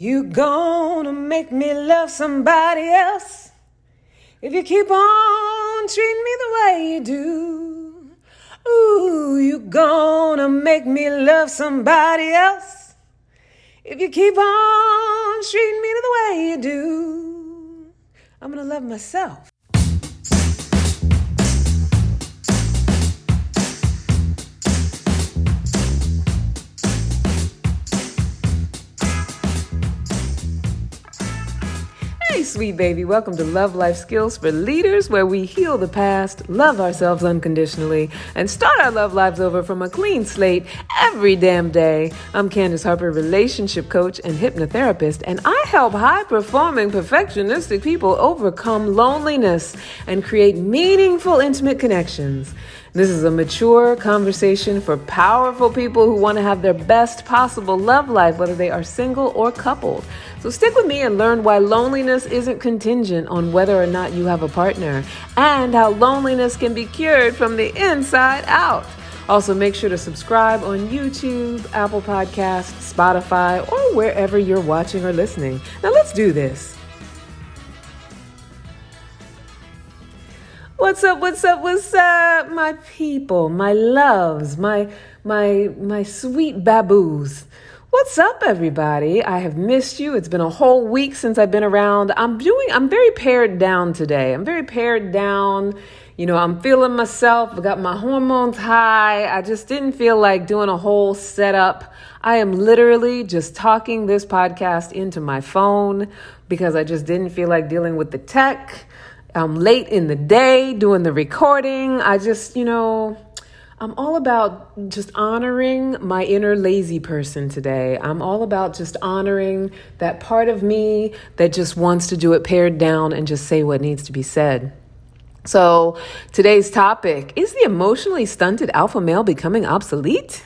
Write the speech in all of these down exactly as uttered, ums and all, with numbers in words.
You gonna make me love somebody else if you keep on treating me the way you do. Ooh, you gonna make me love somebody else if you keep on treating me the way you do. I'm gonna love myself. Sweet baby, welcome to Love Life Skills for Leaders, where we heal the past, love ourselves unconditionally, and start our love lives over from a clean slate every damn day. I'm Candace Harper, relationship coach and hypnotherapist, and I help high-performing, perfectionistic people overcome loneliness and create meaningful, intimate connections. This is a mature conversation for powerful people who want to have their best possible love life, whether they are single or coupled. So stick with me and learn why loneliness isn't contingent on whether or not you have a partner, and how loneliness can be cured from the inside out. Also, make sure to subscribe on YouTube, Apple Podcasts, Spotify, or wherever you're watching or listening. Now let's do this. What's up, what's up, what's up, my people, my loves, my my my sweet baboos. What's up, everybody? I have missed you. It's been a whole week since I've been around. I'm doing, I'm very pared down today. I'm very pared down. You know, I'm feeling myself. I got my hormones high. I just didn't feel like doing a whole setup. I am literally just talking this podcast into my phone because I just didn't feel like dealing with the tech. I'm late in the day doing the recording. I just, you know, I'm all about just honoring my inner lazy person today. I'm all about just honoring that part of me that just wants to do it pared down and just say what needs to be said. So today's topic is the emotionally stunted alpha male becoming obsolete?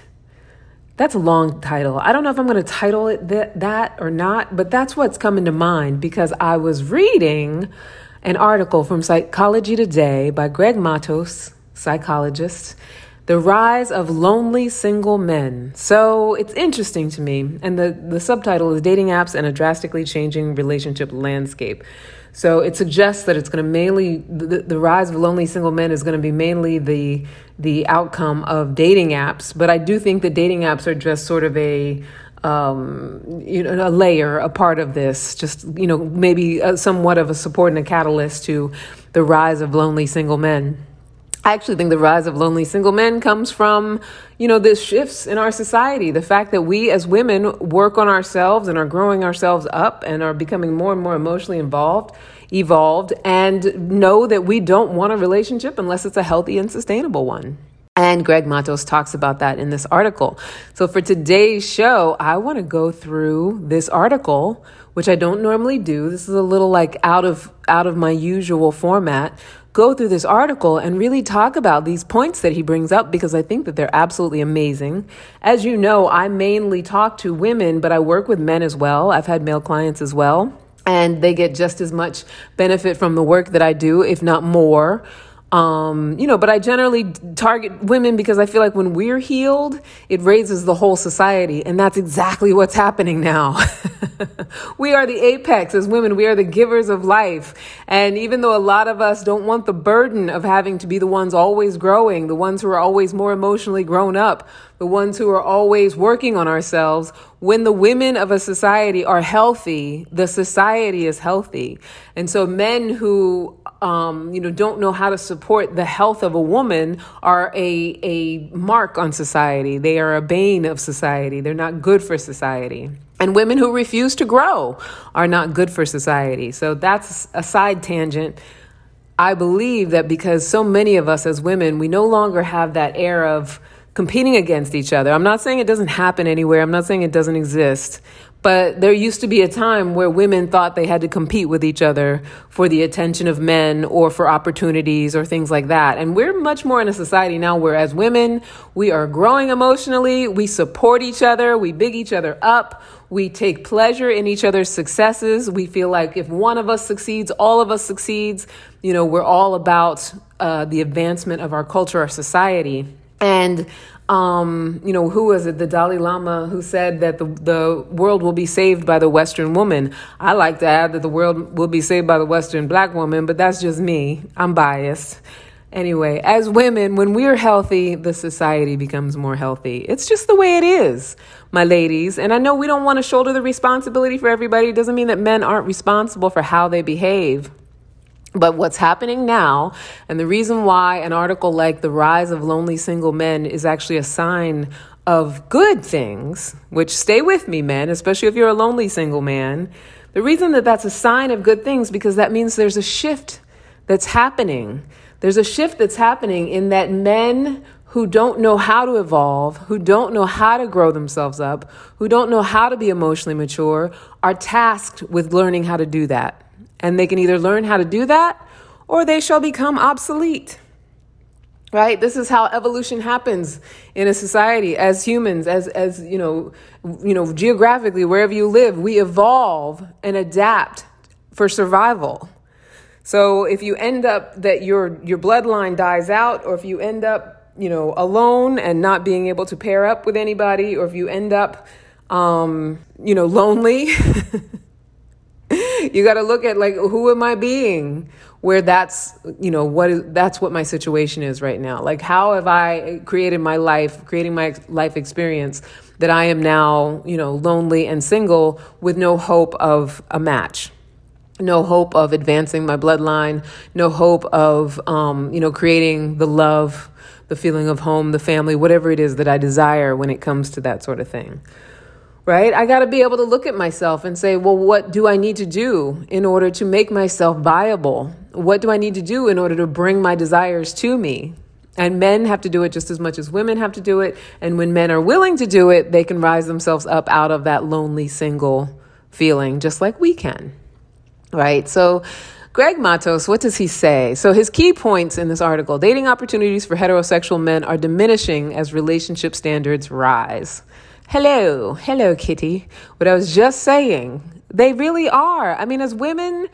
That's a long title. I don't know if I'm going to title it th- that or not, but that's what's coming to mind because I was reading an article from Psychology Today by Greg Matos, psychologist, The Rise of Lonely Single Men. So it's interesting to me. And the, the subtitle is Dating Apps and a Drastically Changing Relationship Landscape. So it suggests that it's going to mainly, the, the rise of lonely single men is going to be mainly the the outcome of dating apps. But I do think that dating apps are just sort of a, Um, you know, a layer, a part of this, just, you know, maybe a, somewhat of a support and a catalyst to the rise of lonely single men. I actually think the rise of lonely single men comes from, you know, the shifts in our society, the fact that we as women work on ourselves and are growing ourselves up and are becoming more and more emotionally involved, evolved, and know that we don't want a relationship unless it's a healthy and sustainable one. And Greg Matos talks about that in this article. So for today's show, I want to go through this article, which I don't normally do. This is a little like out of out of my usual format. Go through this article and really talk about these points that he brings up because I think that they're absolutely amazing. As you know, I mainly talk to women, but I work with men as well. I've had male clients as well, and they get just as much benefit from the work that I do, if not more. Um, you know, but I generally target women because I feel like when we're healed, it raises the whole society. And that's exactly what's happening now. We are the apex as women. We are the givers of life. And even though a lot of us don't want the burden of having to be the ones always growing, the ones who are always more emotionally grown up, the ones who are always working on ourselves, when the women of a society are healthy, the society is healthy. And so men who, um, you know, don't know how to support the health of a woman are a, a mark on society. They are a bane of society. They're not good for society. And women who refuse to grow are not good for society. So that's a side tangent. I believe that because so many of us as women, we no longer have that air of competing against each other. I'm not saying it doesn't happen anywhere. I'm not saying it doesn't exist. But there used to be a time where women thought they had to compete with each other for the attention of men or for opportunities or things like that. And we're much more in a society now where as women, we are growing emotionally. We support each other. We big each other up. We take pleasure in each other's successes. We feel like if one of us succeeds, all of us succeeds. You know, we're all about uh, the advancement of our culture, our society. And Um, you know, who is it? The Dalai Lama, who said that the, the world will be saved by the Western woman. I like to add that the world will be saved by the Western black woman, but that's just me. I'm biased. Anyway, as women, when we're healthy, the society becomes more healthy. It's just the way it is, my ladies. And I know we don't want to shoulder the responsibility for everybody. It doesn't mean that men aren't responsible for how they behave. But what's happening now, and the reason why an article like The Rise of Lonely Single Men is actually a sign of good things, which stay with me, men, especially if you're a lonely single man. The reason that that's a sign of good things, because that means there's a shift that's happening. There's a shift that's happening in that men who don't know how to evolve, who don't know how to grow themselves up, who don't know how to be emotionally mature, are tasked with learning how to do that. And they can either learn how to do that or they shall become obsolete, right? This is how evolution happens in a society as humans, as, as, you know, you know, geographically, wherever you live, we evolve and adapt for survival. So if you end up that your, your bloodline dies out, or if you end up, you know, alone and not being able to pair up with anybody, or if you end up, um, you know, lonely, you got to look at, like, who am I being? Where that's, you know, what is, that's what my situation is right now. Like, how have I created my life, creating my life experience that I am now, you know, lonely and single with no hope of a match, no hope of advancing my bloodline, no hope of, um, you know, creating the love, the feeling of home, the family, whatever it is that I desire when it comes to that sort of thing. Right? I got to be able to look at myself and say, well, what do I need to do in order to make myself viable? What do I need to do in order to bring my desires to me? And men have to do it just as much as women have to do it. And when men are willing to do it, they can rise themselves up out of that lonely single feeling, just like we can. Right? So Greg Matos, what does he say? So his key points in this article: dating opportunities for heterosexual men are diminishing as relationship standards rise. Hello, hello, Kitty. What I was just saying, they really are. I mean, as women,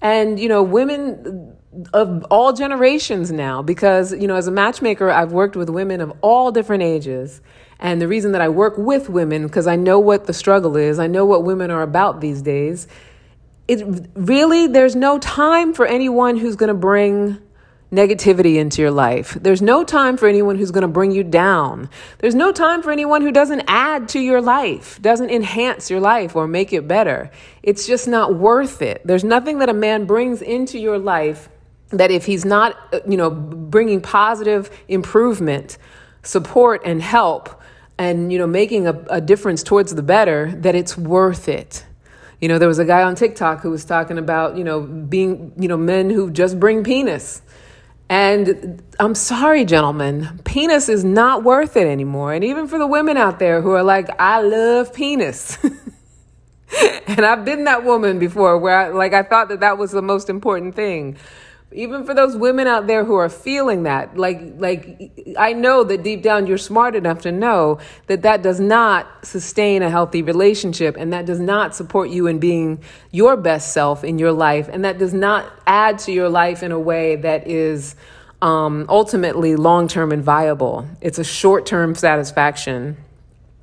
and, you know, women of all generations now, because, you know, as a matchmaker, I've worked with women of all different ages. And the reason that I work with women, because I know what the struggle is, I know what women are about these days. It really, there's no time for anyone who's going to bring negativity into your life. There's no time for anyone who's going to bring you down. There's no time for anyone who doesn't add to your life, doesn't enhance your life or make it better. It's just not worth it. There's nothing that a man brings into your life that, if he's not, you know, bringing positive improvement, support and help, and, you know, making a, a difference towards the better, that it's worth it. You know, there was a guy on TikTok who was talking about, you know, being, you know, men who just bring penis. And I'm sorry, gentlemen, penis is not worth it anymore. And even for the women out there who are like, I love penis. And I've been that woman before, where I, like, I thought that that was the most important thing. Even for those women out there who are feeling that, like, like I know that deep down you're smart enough to know that that does not sustain a healthy relationship, and that does not support you in being your best self in your life, and that does not add to your life in a way that is um, ultimately long-term and viable. It's a short-term satisfaction,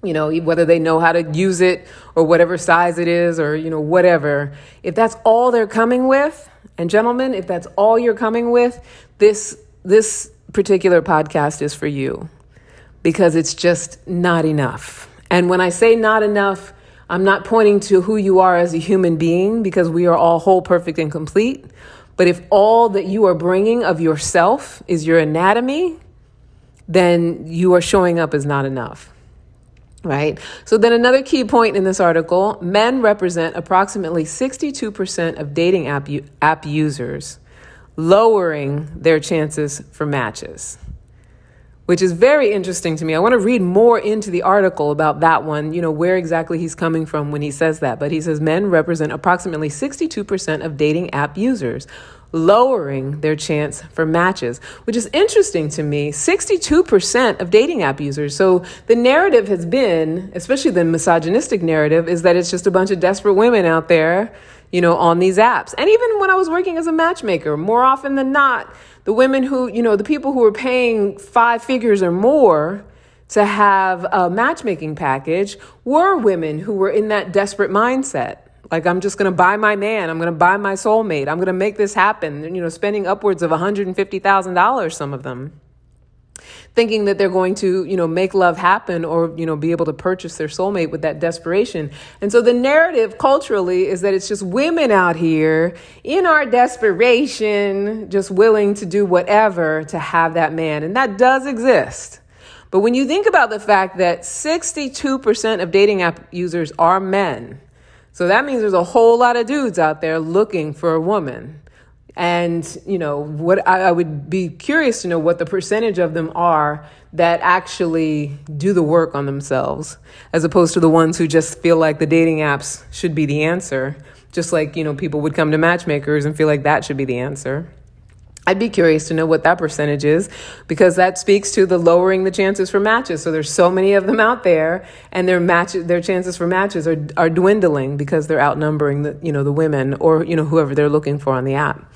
you know, whether they know how to use it or whatever size it is, or, you know, whatever. If that's all they're coming with, and gentlemen, if that's all you're coming with, this this particular podcast is for you, because it's just not enough. And when I say not enough, I'm not pointing to who you are as a human being, because we are all whole, perfect, and complete. But if all that you are bringing of yourself is your anatomy, then you are showing up as not enough. Right? So then another key point in this article: men represent approximately sixty-two percent of dating app u- app users, lowering their chances for matches, which is very interesting to me. I want to read more into the article about that one, you know, where exactly he's coming from when he says that. But he says men represent approximately sixty-two percent of dating app users, lowering their chance for matches, which is interesting to me. sixty-two percent of dating app users. So the narrative has been, especially the misogynistic narrative, is that it's just a bunch of desperate women out there, you know, on these apps. And even when I was working as a matchmaker, more often than not, the women who, you know, the people who were paying five figures or more to have a matchmaking package were women who were in that desperate mindset. Like, I'm just going to buy my man. I'm going to buy my soulmate. I'm going to make this happen. You know, spending upwards of one hundred fifty thousand dollars, some of them, thinking that they're going to, you know, make love happen or, you know, be able to purchase their soulmate with that desperation. And so the narrative culturally is that it's just women out here in our desperation, just willing to do whatever to have that man. And that does exist. But when you think about the fact that sixty-two percent of dating app users are men, so that means there's a whole lot of dudes out there looking for a woman. And, you know, what I, I would be curious to know what the percentage of them are that actually do the work on themselves, as opposed to the ones who just feel like the dating apps should be the answer. Just like, you know, people would come to matchmakers and feel like that should be the answer. I'd be curious to know what that percentage is, because that speaks to the lowering the chances for matches. So there's so many of them out there, and their matches, their chances for matches are are dwindling because they're outnumbering the, you know, the women or, you know, whoever they're looking for on the app.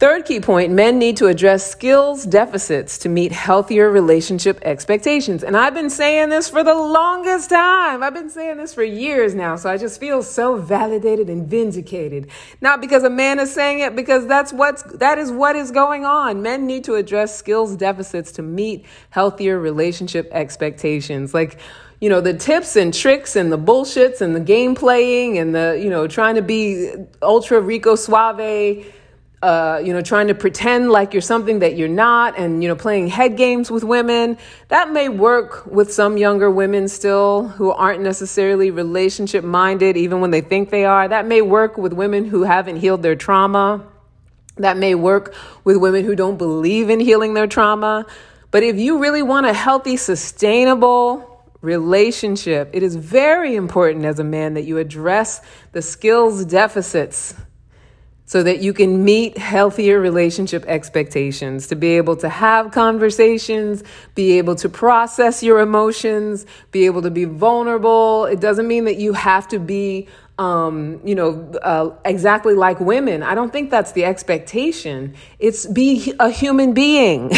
Third key point, men need to address skills deficits to meet healthier relationship expectations. And I've been saying this for the longest time. I've been saying this for years now. So I just feel so validated and vindicated. Not because a man is saying it, because that's what's, that is what is going on. Men need to address skills deficits to meet healthier relationship expectations. Like, you know, the tips and tricks and the bullshits and the game playing and the, you know, trying to be ultra rico suave, Uh, you know, trying to pretend like you're something that you're not, and, you know, playing head games with women. That may work with some younger women still who aren't necessarily relationship minded, even when they think they are. That may work with women who haven't healed their trauma. That may work with women who don't believe in healing their trauma. But if you really want a healthy, sustainable relationship, it is very important as a man that you address the skills deficits so that you can meet healthier relationship expectations, to be able to have conversations, be able to process your emotions, be able to be vulnerable. It doesn't mean that you have to be, um, you know, uh, exactly like women. I don't think that's the expectation. It's be a human being.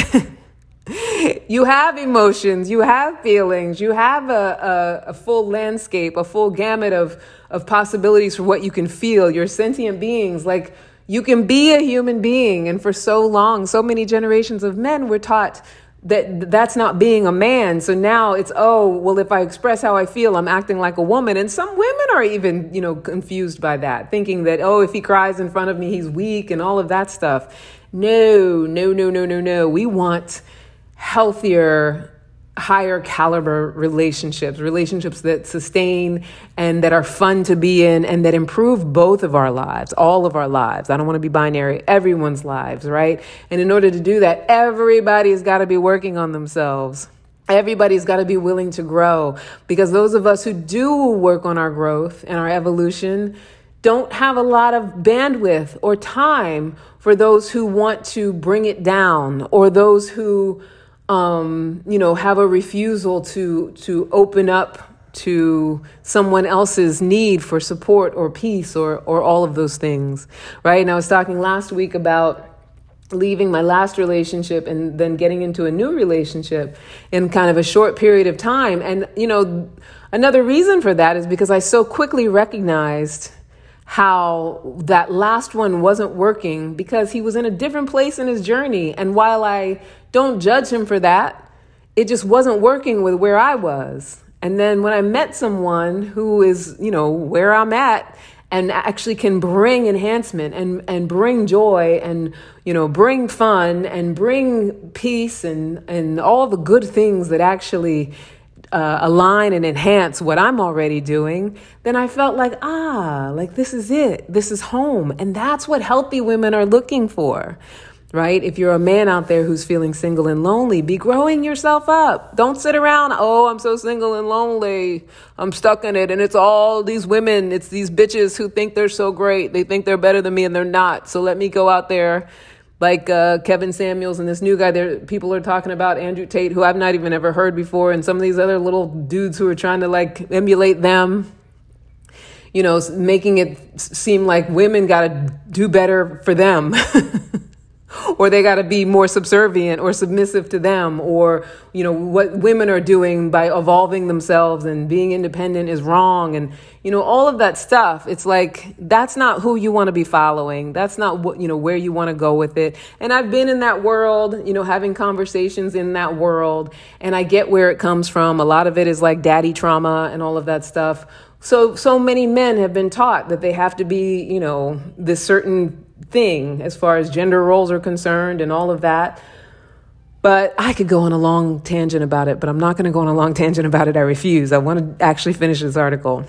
You have emotions, you have feelings, you have a, a, a full landscape, a full gamut of, of possibilities for what you can feel. You're sentient beings. Like, you can be a human being. And for so long, so many generations of men were taught that that's not being a man. So now it's, oh, well, if I express how I feel, I'm acting like a woman. And some women are even, you know, confused by that, thinking that, oh, if he cries in front of me, he's weak and all of that stuff. No, no, no, no, no, no. We want healthier, higher caliber relationships, relationships that sustain and that are fun to be in and that improve both of our lives, all of our lives. I don't want to be binary, everyone's lives, right? And in order to do that, everybody's got to be working on themselves. Everybody's got to be willing to grow, because those of us who do work on our growth and our evolution don't have a lot of bandwidth or time for those who want to bring it down, or those who Um, you know, have a refusal to to open up to someone else's need for support or peace or or all of those things, right? And I was talking last week about leaving my last relationship and then getting into a new relationship in kind of a short period of time. And, you know, another reason for that is because I so quickly recognized how that last one wasn't working, because he was in a different place in his journey. And while I don't judge him for that, it just wasn't working with where I was. And then when I met someone who is, you know, where I'm at and actually can bring enhancement and, and bring joy and, you know, bring fun and bring peace and, and all the good things that actually Uh, align and enhance what I'm already doing, then I felt like, ah, like this is it. This is home. And that's what healthy women are looking for, right? If you're a man out there who's feeling single and lonely, be growing yourself up. Don't sit around, oh, I'm so single and lonely. I'm stuck in it. And it's all these women. It's these bitches who think they're so great. They think they're better than me, and they're not. So let me go out there like uh, Kevin Samuels and this new guy there, people are talking about Andrew Tate, who I've not even ever heard before, and some of these other little dudes who are trying to like emulate them, you know, making it seem like women got to do better for them or they got to be more subservient or submissive to them, or, you know, what women are doing by evolving themselves and being independent is wrong. And, you know, all of that stuff. It's like, that's not who you want to be following. That's not what, you know, where you want to go with it. And I've been in that world, you know, having conversations in that world, and I get where it comes from. A lot of it is like daddy trauma and all of that stuff. So, so many men have been taught that they have to be, you know, this certain thing as far as gender roles are concerned and all of that. But I could go on a long tangent about it, but I'm not going to go on a long tangent about it. I refuse. I want to actually finish this article.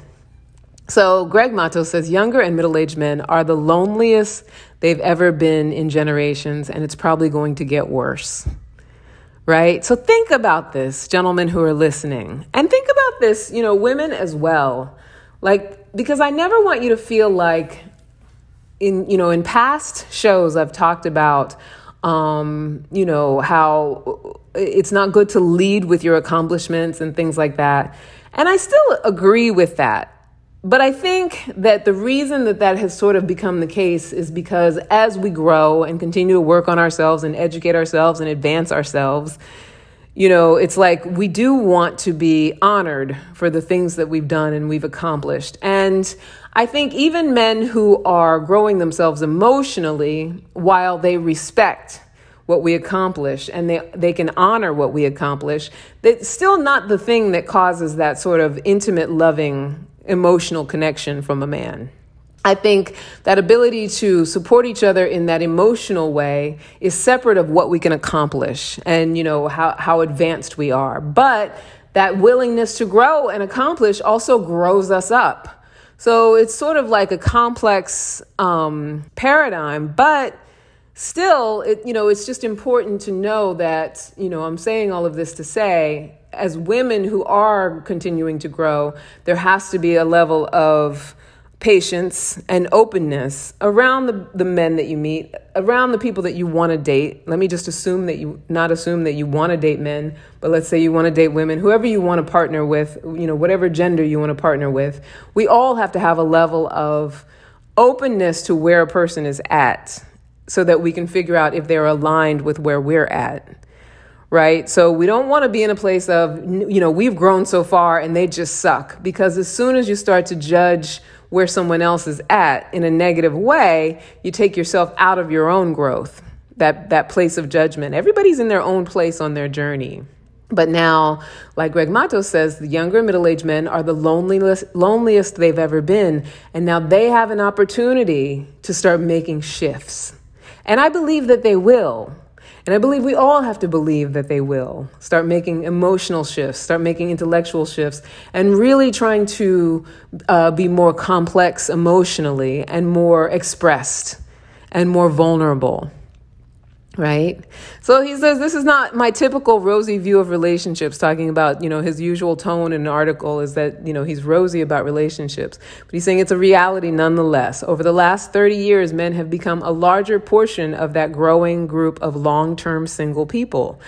So Greg Matos says younger and middle-aged men are the loneliest they've ever been in generations, and it's probably going to get worse. Right? So think about this, gentlemen who are listening, and think about this, you know, women as well. Like, because I never want you to feel like in, you know, in past shows I've talked about, um, you know, how it's not good to lead with your accomplishments and things like that. And I still agree with that. But I think that the reason that that has sort of become the case is because as we grow and continue to work on ourselves and educate ourselves and advance ourselves, you know, it's like we do want to be honored for the things that we've done and we've accomplished. And I think even men who are growing themselves emotionally, while they respect what we accomplish and they, they can honor what we accomplish, that's still not the thing that causes that sort of intimate, loving emotional connection from a man. I think that ability to support each other in that emotional way is separate of what we can accomplish and, you know, how, how advanced we are. But that willingness to grow and accomplish also grows us up. So it's sort of like a complex um, paradigm, but still, it, you know, it's just important to know that, you know, I'm saying all of this to say, as women who are continuing to grow, there has to be a level of patience and openness around the, the men that you meet, around the people that you want to date. Let me just assume that you, not assume that you want to date men, but let's say you want to date women, whoever you want to partner with, you know, whatever gender you want to partner with. We all have to have a level of openness to where a person is at so that we can figure out if they're aligned with where we're at. Right? So we don't want to be in a place of, you know, we've grown so far and they just suck, because as soon as you start to judge where someone else is at in a negative way, you take yourself out of your own growth, that that place of judgment. Everybody's in their own place on their journey. But now, like Greg Matos says, the younger middle-aged men are the loneliest, loneliest they've ever been. And now they have an opportunity to start making shifts. And I believe that they will. And I believe we all have to believe that they will start making emotional shifts, start making intellectual shifts, and really trying to uh, be more complex emotionally and more expressed and more vulnerable. Right? So he says, this is not my typical rosy view of relationships, talking about, you know, his usual tone in an article is that, you know, he's rosy about relationships, but he's saying it's a reality nonetheless. Over the last thirty years, men have become a larger portion of that growing group of long-term single people.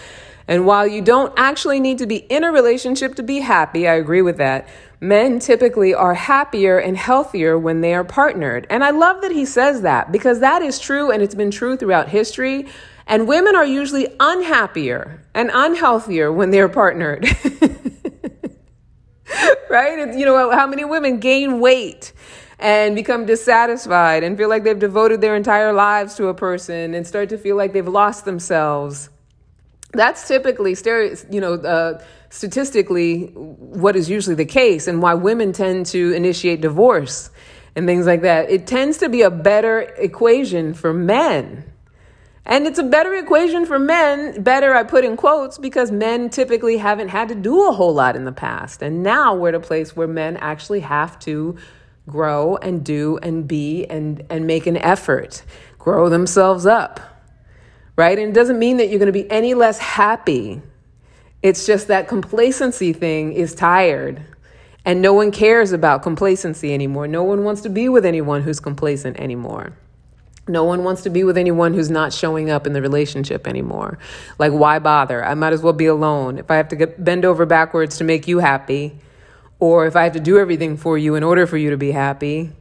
And while you don't actually need to be in a relationship to be happy, I agree with that, men typically are happier and healthier when they are partnered. And I love that he says that, because that is true, and it's been true throughout history. And women are usually unhappier and unhealthier when they're partnered, right? It's, you know, how many women gain weight and become dissatisfied and feel like they've devoted their entire lives to a person and start to feel like they've lost themselves. That's typically, you know, uh, statistically what is usually the case, and why women tend to initiate divorce and things like that. It tends to be a better equation for men. And it's a better equation for men, better I put in quotes, because men typically haven't had to do a whole lot in the past. And now we're at a place where men actually have to grow and do and be and, and make an effort, grow themselves up, right? And it doesn't mean that you're going to be any less happy. It's just that complacency thing is tired. And no one cares about complacency anymore. No one wants to be with anyone who's complacent anymore. No one wants to be with anyone who's not showing up in the relationship anymore. Like, why bother? I might as well be alone. If I have to get, bend over backwards to make you happy, or if I have to do everything for you in order for you to be happy,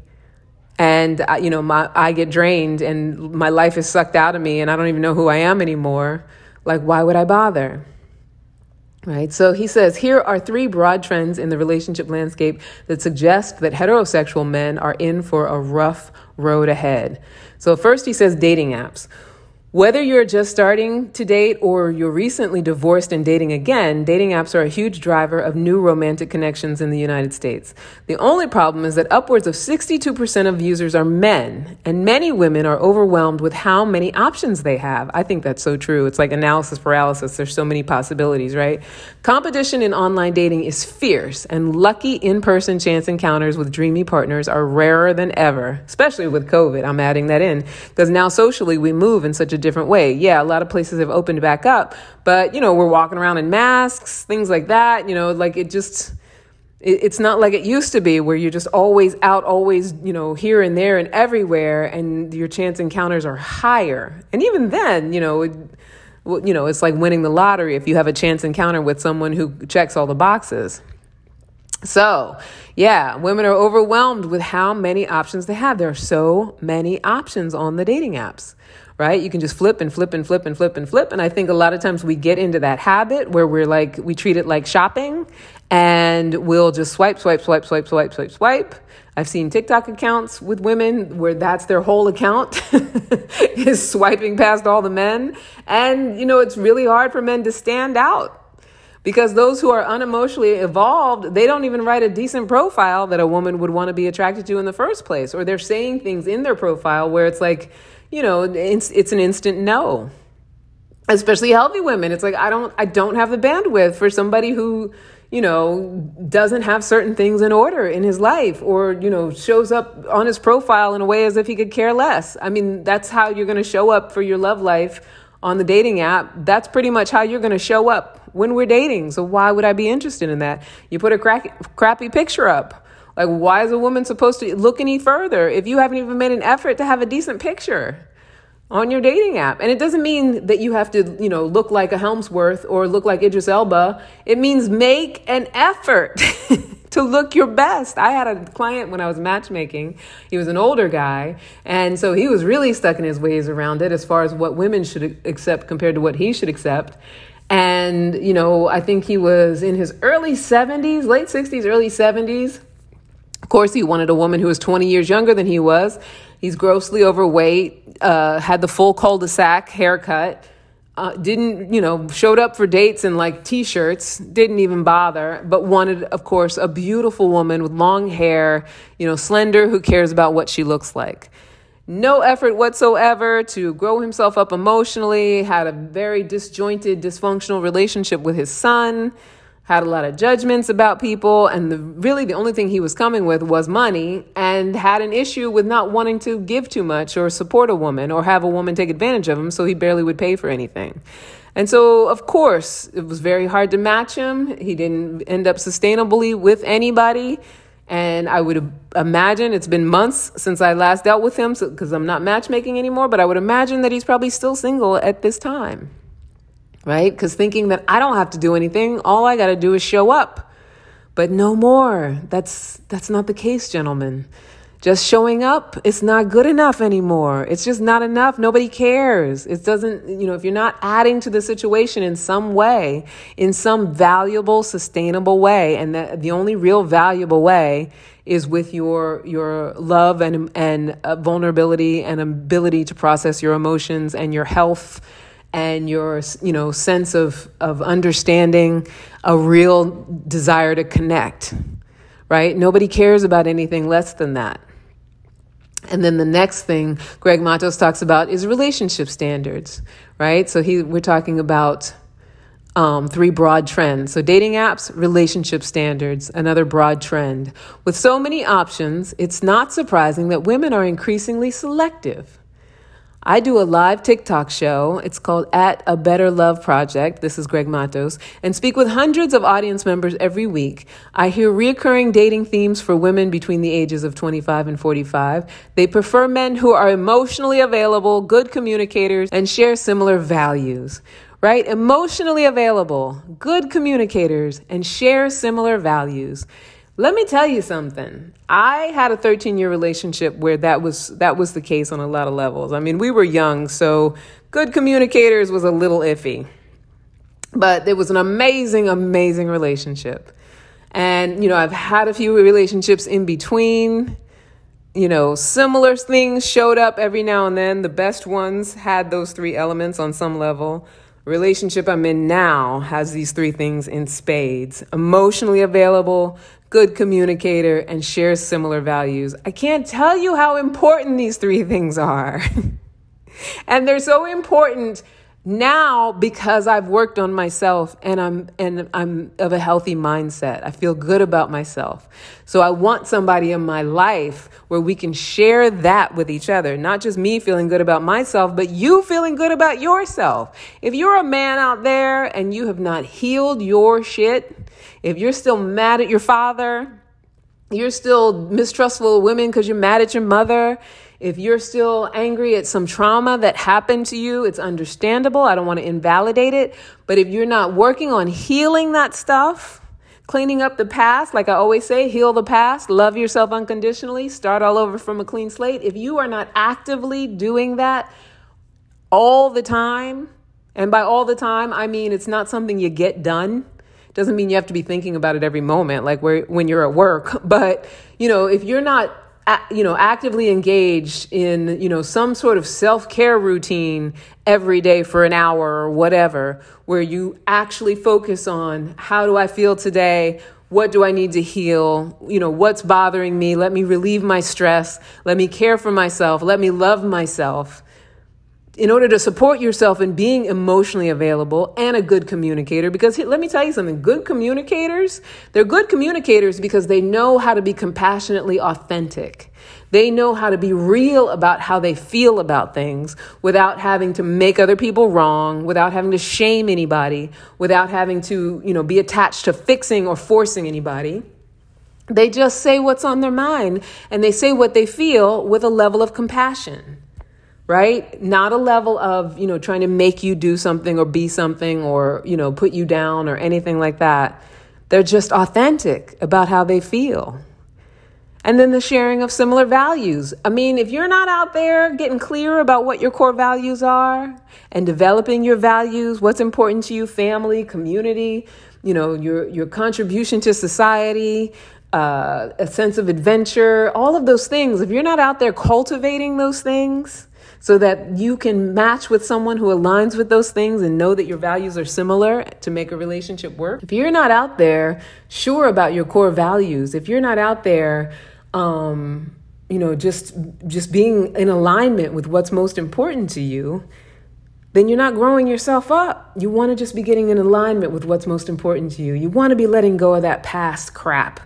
And, I, you know, my I get drained and my life is sucked out of me and I don't even know who I am anymore. Like, why would I bother? Right. So he says, here are three broad trends in the relationship landscape that suggest that heterosexual men are in for a rough road ahead. So first, he says dating apps. Whether you're just starting to date or you're recently divorced and dating again, dating apps are a huge driver of new romantic connections in the United States. The only problem is that upwards of sixty-two percent of users are men, and many women are overwhelmed with how many options they have. I think that's so true. It's like analysis paralysis. There's so many possibilities, right? Competition in online dating is fierce, and lucky in-person chance encounters with dreamy partners are rarer than ever, especially with COVID. I'm adding that in because now socially we move in such a different way. Yeah, a lot of places have opened back up, but you know, we're walking around in masks, things like that, you know, like it just, it, it's not like it used to be where you're just always out, always, you know, here and there and everywhere, and your chance encounters are higher. And even then, you know, it, you know, it's like winning the lottery if you have a chance encounter with someone who checks all the boxes. So, yeah, women are overwhelmed with how many options they have. There are so many options on the dating apps, right? You can just flip and flip and flip and flip and flip. And I think a lot of times we get into that habit where we're like, we treat it like shopping and we'll just swipe, swipe, swipe, swipe, swipe, swipe, swipe. I've seen TikTok accounts with women where that's their whole account is swiping past all the men. And, you know, it's really hard for men to stand out. Because those who are unemotionally evolved, they don't even write a decent profile that a woman would want to be attracted to in the first place. Or they're saying things in their profile where it's like, you know, it's, it's an instant no. Especially healthy women. It's like, I don't I don't have the bandwidth for somebody who, you know, doesn't have certain things in order in his life, or, you know, shows up on his profile in a way as if he could care less. I mean, that's how you're going to show up for your love life on the dating app. That's pretty much how you're going to show up when we're dating. So why would I be interested in that? You put a crack, crappy picture up. Like, why is a woman supposed to look any further if you haven't even made an effort to have a decent picture on your dating app? And it doesn't mean that you have to, you know, look like a Hemsworth or look like Idris Elba. It means make an effort to look your best. I had a client when I was matchmaking. He was an older guy. And so he was really stuck in his ways around it as far as what women should accept compared to what he should accept. And, you know, I think he was in his early seventies, late sixties, early seventies. Of course, he wanted a woman who was twenty years younger than he was. He's grossly overweight, uh, had the full cul-de-sac haircut, uh, didn't, you know, showed up for dates in like T-shirts, didn't even bother, but wanted, of course, a beautiful woman with long hair, you know, slender, who cares about what she looks like. No effort whatsoever to grow himself up emotionally, had a very disjointed, dysfunctional relationship with his son, had a lot of judgments about people, and the, really the only thing he was coming with was money, and had an issue with not wanting to give too much or support a woman or have a woman take advantage of him, so he barely would pay for anything. And so, of course, it was very hard to match him. He didn't end up sustainably with anybody. And I would imagine it's been months since I last dealt with him, because so, I'm not matchmaking anymore, but I would imagine that he's probably still single at this time, right? Because thinking that I don't have to do anything, all I got to do is show up, but no more. That's that's not the case, gentlemen. Just showing up, it's not good enough anymore. It's just not enough. Nobody cares. It doesn't, you know, if you're not adding to the situation in some way, in some valuable, sustainable way, and that the only real valuable way is with your your love and and uh, vulnerability and ability to process your emotions and your health and your, you know, sense of of understanding, a real desire to connect, right? Nobody cares about anything less than that. And then the next thing Greg Matos talks about is relationship standards, right? So he, we're talking about um, three broad trends. So dating apps, relationship standards, another broad trend. With so many options, it's not surprising that women are increasingly selective. I do a live TikTok show. It's called At a Better Love Project. This is Greg Matos, and speak with hundreds of audience members every week. I hear reoccurring dating themes for women between the ages of twenty-five and forty-five. They prefer men who are emotionally available, good communicators, and share similar values, right? Emotionally available, good communicators, and share similar values. Let me tell you something. I had a thirteen-year relationship where that was that was the case on a lot of levels. I mean, we were young, so good communicators was a little iffy. But it was an amazing, amazing relationship. And, you know, I've had a few relationships in between. You know, similar things showed up every now and then. The best ones had those three elements on some level. Relationship I'm in now has these three things in spades: emotionally available, good communicator, and shares similar values. I can't tell you how important these three things are. And they're so important now because I've worked on myself and I'm and I'm of a healthy mindset. I feel good about myself. So I want somebody in my life where we can share that with each other. Not just me feeling good about myself, but you feeling good about yourself. If you're a man out there and you have not healed your shit, if you're still mad at your father, you're still mistrustful of women because you're mad at your mother, if you're still angry at some trauma that happened to you, it's understandable. I don't want to invalidate it. But if you're not working on healing that stuff, cleaning up the past, like I always say, heal the past, love yourself unconditionally, start all over from a clean slate. If you are not actively doing that all the time, and by all the time, I mean it's not something you get done. Doesn't mean you have to be thinking about it every moment, like where, when you're at work. But, you know, if you're not you know, actively engaged in, you know, some sort of self-care routine every day for an hour or whatever, where you actually focus on how do I feel today? What do I need to heal? You know, what's bothering me? Let me relieve my stress. Let me care for myself. Let me love myself. In order to support yourself in being emotionally available and a good communicator, because let me tell you something, good communicators, they're good communicators because they know how to be compassionately authentic. They know how to be real about how they feel about things without having to make other people wrong, without having to shame anybody, without having to, you know, be attached to fixing or forcing anybody. They just say what's on their mind and they say what they feel with a level of compassion. Right? Not a level of, you know, trying to make you do something or be something or, you know, put you down or anything like that. They're just authentic about how they feel. And then the sharing of similar values. I mean, if you're not out there getting clear about what your core values are and developing your values, what's important to you, family, community, you know, your, your contribution to society, uh, a sense of adventure, all of those things. If you're not out there cultivating those things, so that you can match with someone who aligns with those things and know that your values are similar to make a relationship work. If you're not out there sure about your core values, if you're not out there, um, you know, just just being in alignment with what's most important to you, then you're not growing yourself up. You want to just be getting in alignment with what's most important to you. You want to be letting go of that past crap.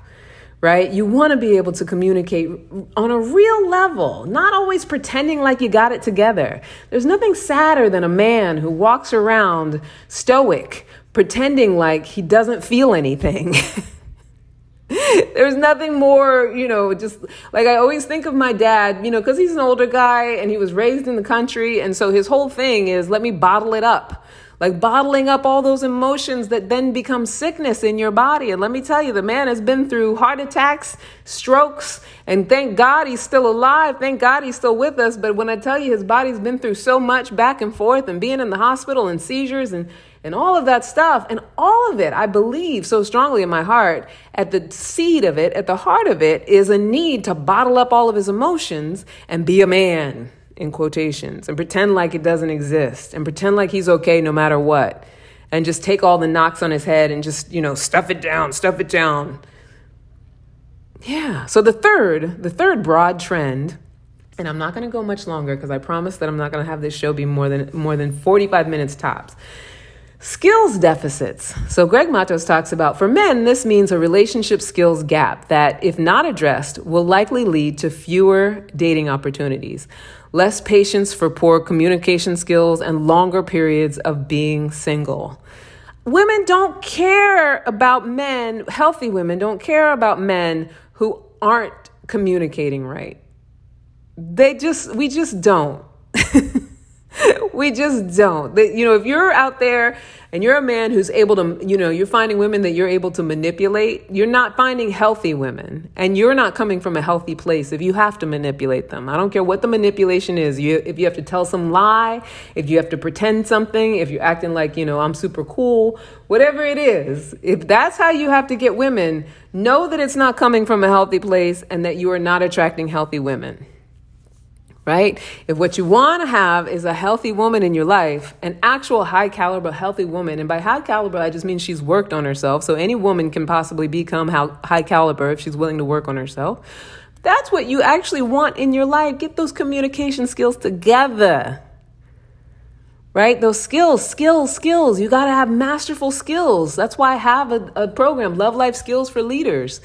Right? You want to be able to communicate on a real level, not always pretending like you got it together. There's nothing sadder than a man who walks around stoic, pretending like he doesn't feel anything. There's nothing more, you know, just like I always think of my dad, you know, because he's an older guy and he was raised in the country. And so his whole thing is, let me bottle it up. Like bottling up all those emotions that then become sickness in your body. And let me tell you, the man has been through heart attacks, strokes, and thank God he's still alive. Thank God he's still with us. But when I tell you his body's been through so much back and forth and being in the hospital and seizures and, and all of that stuff, and all of it, I believe so strongly in my heart, at the seed of it, at the heart of it, is a need to bottle up all of his emotions and be a man. In quotations, and pretend like it doesn't exist and pretend like he's okay no matter what, and just take all the knocks on his head and just, you know, stuff it down, stuff it down. Yeah. So the third, the third broad trend, and I'm not going to go much longer because I promise that I'm not going to have this show be more than more than forty-five minutes tops. Skills deficits. So Greg Matos talks about, for men, this means a relationship skills gap that, if not addressed, will likely lead to fewer dating opportunities, less patience for poor communication skills, and longer periods of being single. Women don't care about men, healthy women don't care about men who aren't communicating right. They just, we just don't. We just don't. You know, if you're out there and you're a man who's able to, you know, you're finding women that you're able to manipulate, you're not finding healthy women, and you're not coming from a healthy place if you have to manipulate them. I don't care what the manipulation is. You, if you have to tell some lie, if you have to pretend something, if you're acting like, you know, I'm super cool, whatever it is, if that's how you have to get women, know that it's not coming from a healthy place and that you are not attracting healthy women. Right? If what you want to have is a healthy woman in your life, an actual high caliber, healthy woman. And by high caliber, I just mean she's worked on herself. So any woman can possibly become high caliber if she's willing to work on herself. That's what you actually want in your life. Get those communication skills together. Right? Those skills, skills, skills. You got to have masterful skills. That's why I have a, a program, Love Life Skills for Leaders.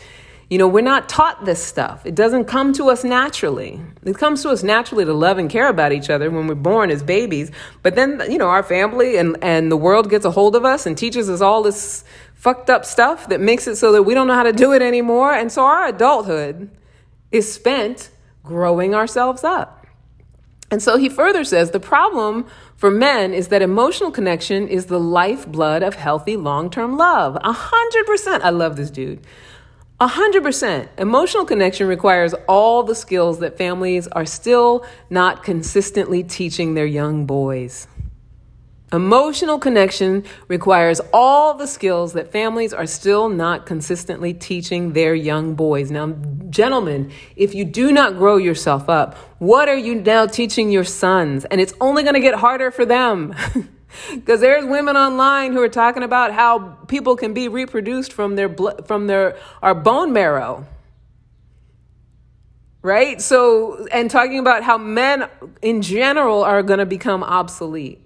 You know, we're not taught this stuff. It doesn't come to us naturally. It comes to us naturally to love and care about each other when we're born as babies. But then, you know, our family and, and the world gets a hold of us and teaches us all this fucked up stuff that makes it so that we don't know how to do it anymore. And so our adulthood is spent growing ourselves up. And so he further says the problem for men is that emotional connection is the lifeblood of healthy long-term love. A hundred percent. I love this dude. A hundred percent. Emotional connection requires all the skills that families are still not consistently teaching their young boys. Emotional connection requires all the skills that families are still not consistently teaching their young boys. Now, gentlemen, if you do not grow yourself up, what are you now teaching your sons? And it's only going to get harder for them. Because there's women online who are talking about how people can be reproduced from their blood, from their our bone marrow. Right? So, and talking about how men in general are going to become obsolete.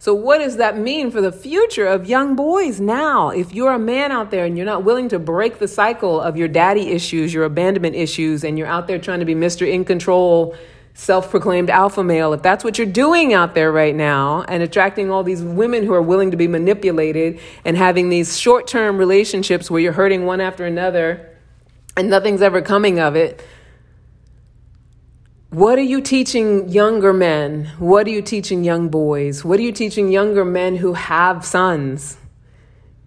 So what does that mean for the future of young boys now? If you're a man out there and you're not willing to break the cycle of your daddy issues, your abandonment issues, and you're out there trying to be Mister In Control, self-proclaimed alpha male, if that's what you're doing out there right now and attracting all these women who are willing to be manipulated and having these short-term relationships where you're hurting one after another and nothing's ever coming of it, what are you teaching younger men? What are you teaching young boys? What are you teaching younger men who have sons?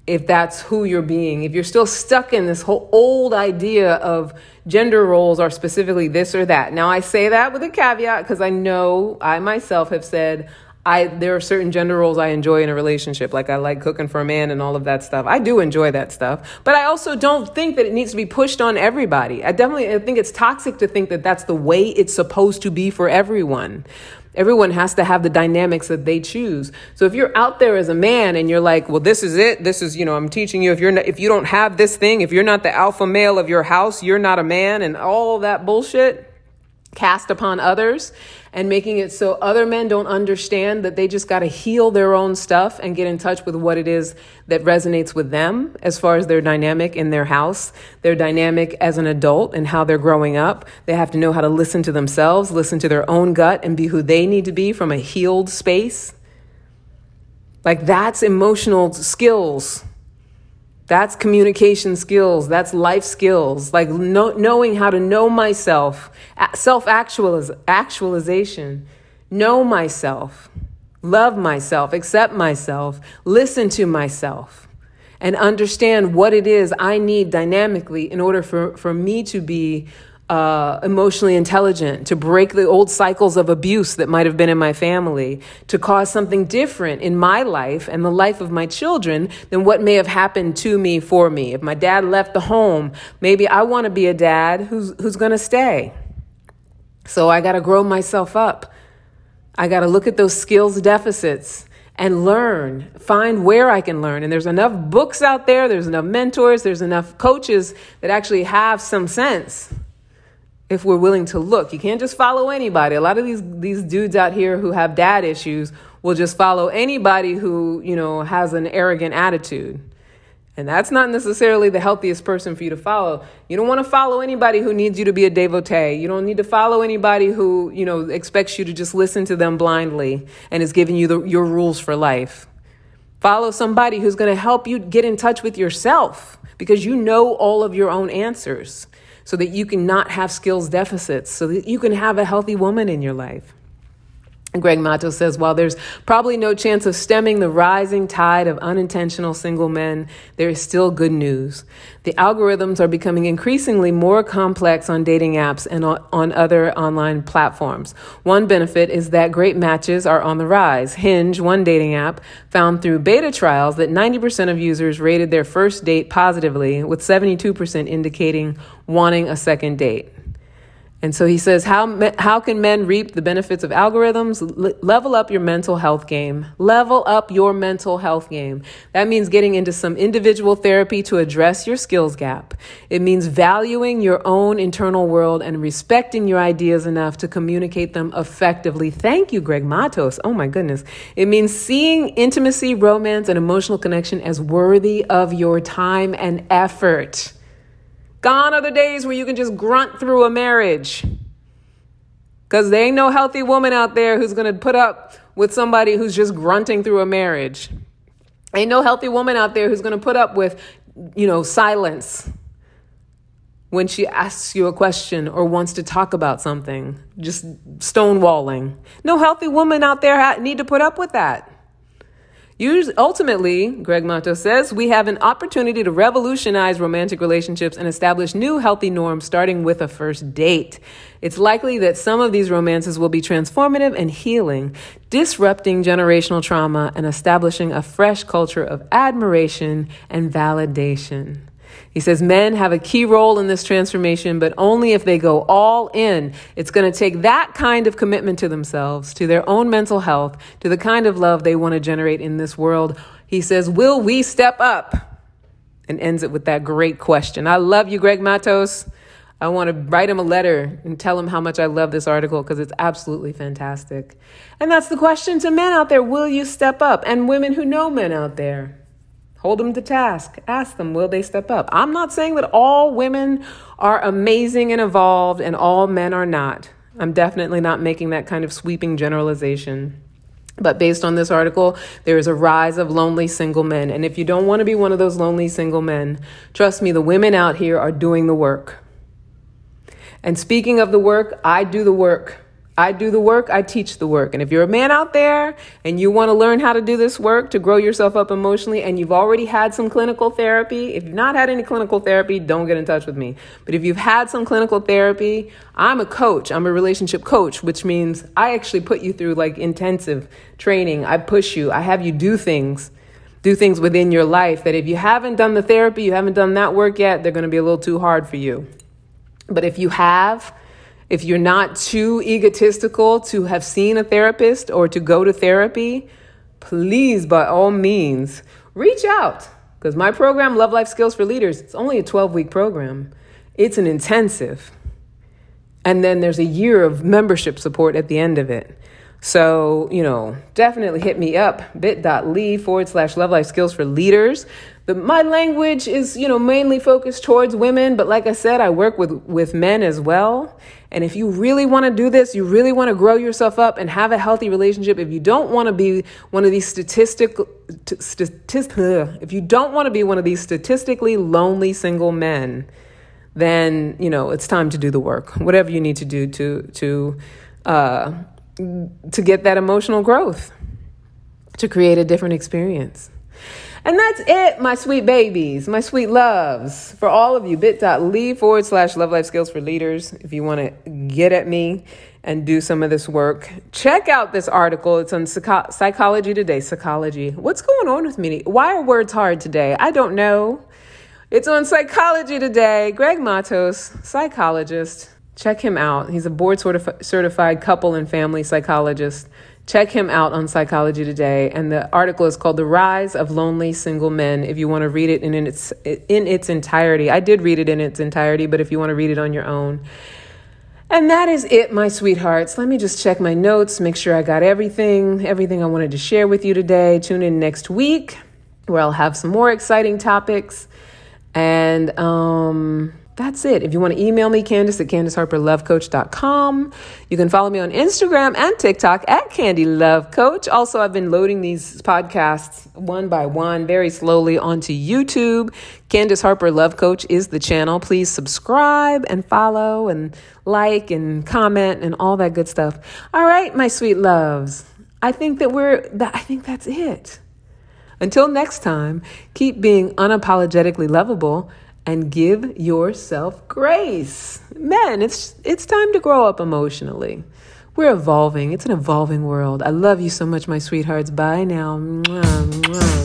If that's who you're being, if you're still stuck in this whole old idea of gender roles are specifically this or that. Now, I say that with a caveat because I know I myself have said I there are certain gender roles I enjoy in a relationship. Like I like cooking for a man and all of that stuff. I do enjoy that stuff. But I also don't think that it needs to be pushed on everybody. I definitely I think it's toxic to think that that's the way it's supposed to be for everyone. Everyone has to have the dynamics that they choose. So if you're out there as a man and you're like, well, this is it. This is, you know, I'm teaching you if you're not, if you don't have this thing, if you're not the alpha male of your house, you're not a man, and all that bullshit cast upon others and making it so other men don't understand that they just got to heal their own stuff and get in touch with what it is that resonates with them as far as their dynamic in their house, their dynamic as an adult and how they're growing up. They have to know how to listen to themselves, listen to their own gut, and be who they need to be from a healed space. Like that's emotional skills. That's communication skills. That's life skills. Like know, knowing how to know myself, self-actualiz- actualization, know myself, love myself, accept myself, listen to myself, and understand what it is I need dynamically in order for, for me to be Uh, emotionally intelligent, to break the old cycles of abuse that might have been in my family, to cause something different in my life and the life of my children than what may have happened to me for me. If my dad left the home, maybe I want to be a dad who's who's going to stay. So I got to grow myself up. I got to look at those skills deficits and learn, find where I can learn. And there's enough books out there. There's enough mentors. There's enough coaches that actually have some sense. If we're willing to look, you can't just follow anybody. A lot of these these dudes out here who have dad issues will just follow anybody who, you know, has an arrogant attitude. And that's not necessarily the healthiest person for you to follow. You don't want to follow anybody who needs you to be a devotee. You don't need to follow anybody who, you know, expects you to just listen to them blindly and is giving you the, your rules for life. Follow somebody who's going to help you get in touch with yourself because you know all of your own answers, so that you can not have skills deficits, so that you can have a healthy woman in your life. Greg Matos says, while there's probably no chance of stemming the rising tide of unintentional single men, there is still good news. The algorithms are becoming increasingly more complex on dating apps and on other online platforms. One benefit is that great matches are on the rise. Hinge, one dating app, found through beta trials that ninety percent of users rated their first date positively, with seventy-two percent indicating wanting a second date. And so he says, how how can men reap the benefits of algorithms? L- level up your mental health game. Level up your mental health game. That means getting into some individual therapy to address your skills gap. It means valuing your own internal world and respecting your ideas enough to communicate them effectively. Thank you, Greg Matos. Oh my goodness. It means seeing intimacy, romance, and emotional connection as worthy of your time and effort. Gone are the days where you can just grunt through a marriage, because there ain't no healthy woman out there who's going to put up with somebody who's just grunting through a marriage. Ain't no healthy woman out there who's going to put up with, you know, silence when she asks you a question or wants to talk about something, just stonewalling. No healthy woman out there need to put up with that. Ultimately, Greg Matos says, we have an opportunity to revolutionize romantic relationships and establish new healthy norms, starting with a first date. It's likely that some of these romances will be transformative and healing, disrupting generational trauma and establishing a fresh culture of admiration and validation. He says men have a key role in this transformation, but only if they go all in. It's going to take that kind of commitment to themselves, to their own mental health, to the kind of love they want to generate in this world. He says, will we step up? And ends it with that great question. I love you, Greg Matos. I want to write him a letter and tell him how much I love this article, because it's absolutely fantastic. And that's the question to men out there. Will you step up? And women who know men out there, hold them to task. Ask them, will they step up? I'm not saying that all women are amazing and evolved and all men are not. I'm definitely not making that kind of sweeping generalization. But based on this article, there is a rise of lonely single men. And if you don't want to be one of those lonely single men, trust me, the women out here are doing the work. And speaking of the work, I do the work. I do the work, I teach the work. And if you're a man out there and you want to learn how to do this work to grow yourself up emotionally, and you've already had some clinical therapy, if you've not had any clinical therapy, don't get in touch with me. But if you've had some clinical therapy, I'm a coach. I'm a relationship coach, which means I actually put you through like intensive training. I push you. I have you do things, do things within your life that if you haven't done the therapy, you haven't done that work yet, they're going to be a little too hard for you. But if you have, if you're not too egotistical to have seen a therapist or to go to therapy, please, by all means, reach out. Because my program, Love Life Skills for Leaders, it's only a twelve-week program. It's an intensive. And then there's a year of membership support at the end of it. So, you know, definitely hit me up, bit.ly forward slash Love Life Skills for Leaders. The, my language is, you know, mainly focused towards women, but like I said, I work with, with men as well. And if you really want to do this, you really want to grow yourself up and have a healthy relationship. If you don't want to be one of these statistical, t- statist, ugh, if you don't want to be one of these statistically lonely single men, then, you know, it's time to do the work. Whatever you need to do to, to, uh, to get that emotional growth, to create a different experience. And that's it, my sweet babies, my sweet loves. For all of you, bit.ly forward slash Love Life Skills for Leaders. If you want to get at me and do some of this work, check out this article. It's on Psycho- Psychology Today. Psychology. What's going on with me? Why are words hard today? I don't know. It's on Psychology Today. Greg Matos, psychologist. Check him out. He's a board certif- certified couple and family psychologist. Check him out on Psychology Today. And the article is called The Rise of Lonely Single Men, if you want to read it in its in its entirety. I did read it in its entirety, but if you want to read it on your own. And that is it, my sweethearts. Let me just check my notes, make sure I got everything, everything I wanted to share with you today. Tune in next week where I'll have some more exciting topics. And um, That's it. If you want to email me, Candace at Candace Harper Love Coach dot com. You can follow me on Instagram and TikTok at Candy Love Coach. Also, I've been loading these podcasts one by one, very slowly onto YouTube. Candace Harper Love Coach is the channel. Please subscribe and follow and like and comment and all that good stuff. All right, my sweet loves. I think that we're, I think that's it. Until next time, keep being unapologetically lovable. And give yourself grace. Men, it's it's time to grow up emotionally. We're evolving. It's an evolving world. I love you so much, my sweethearts. Bye now. Mwah, mwah.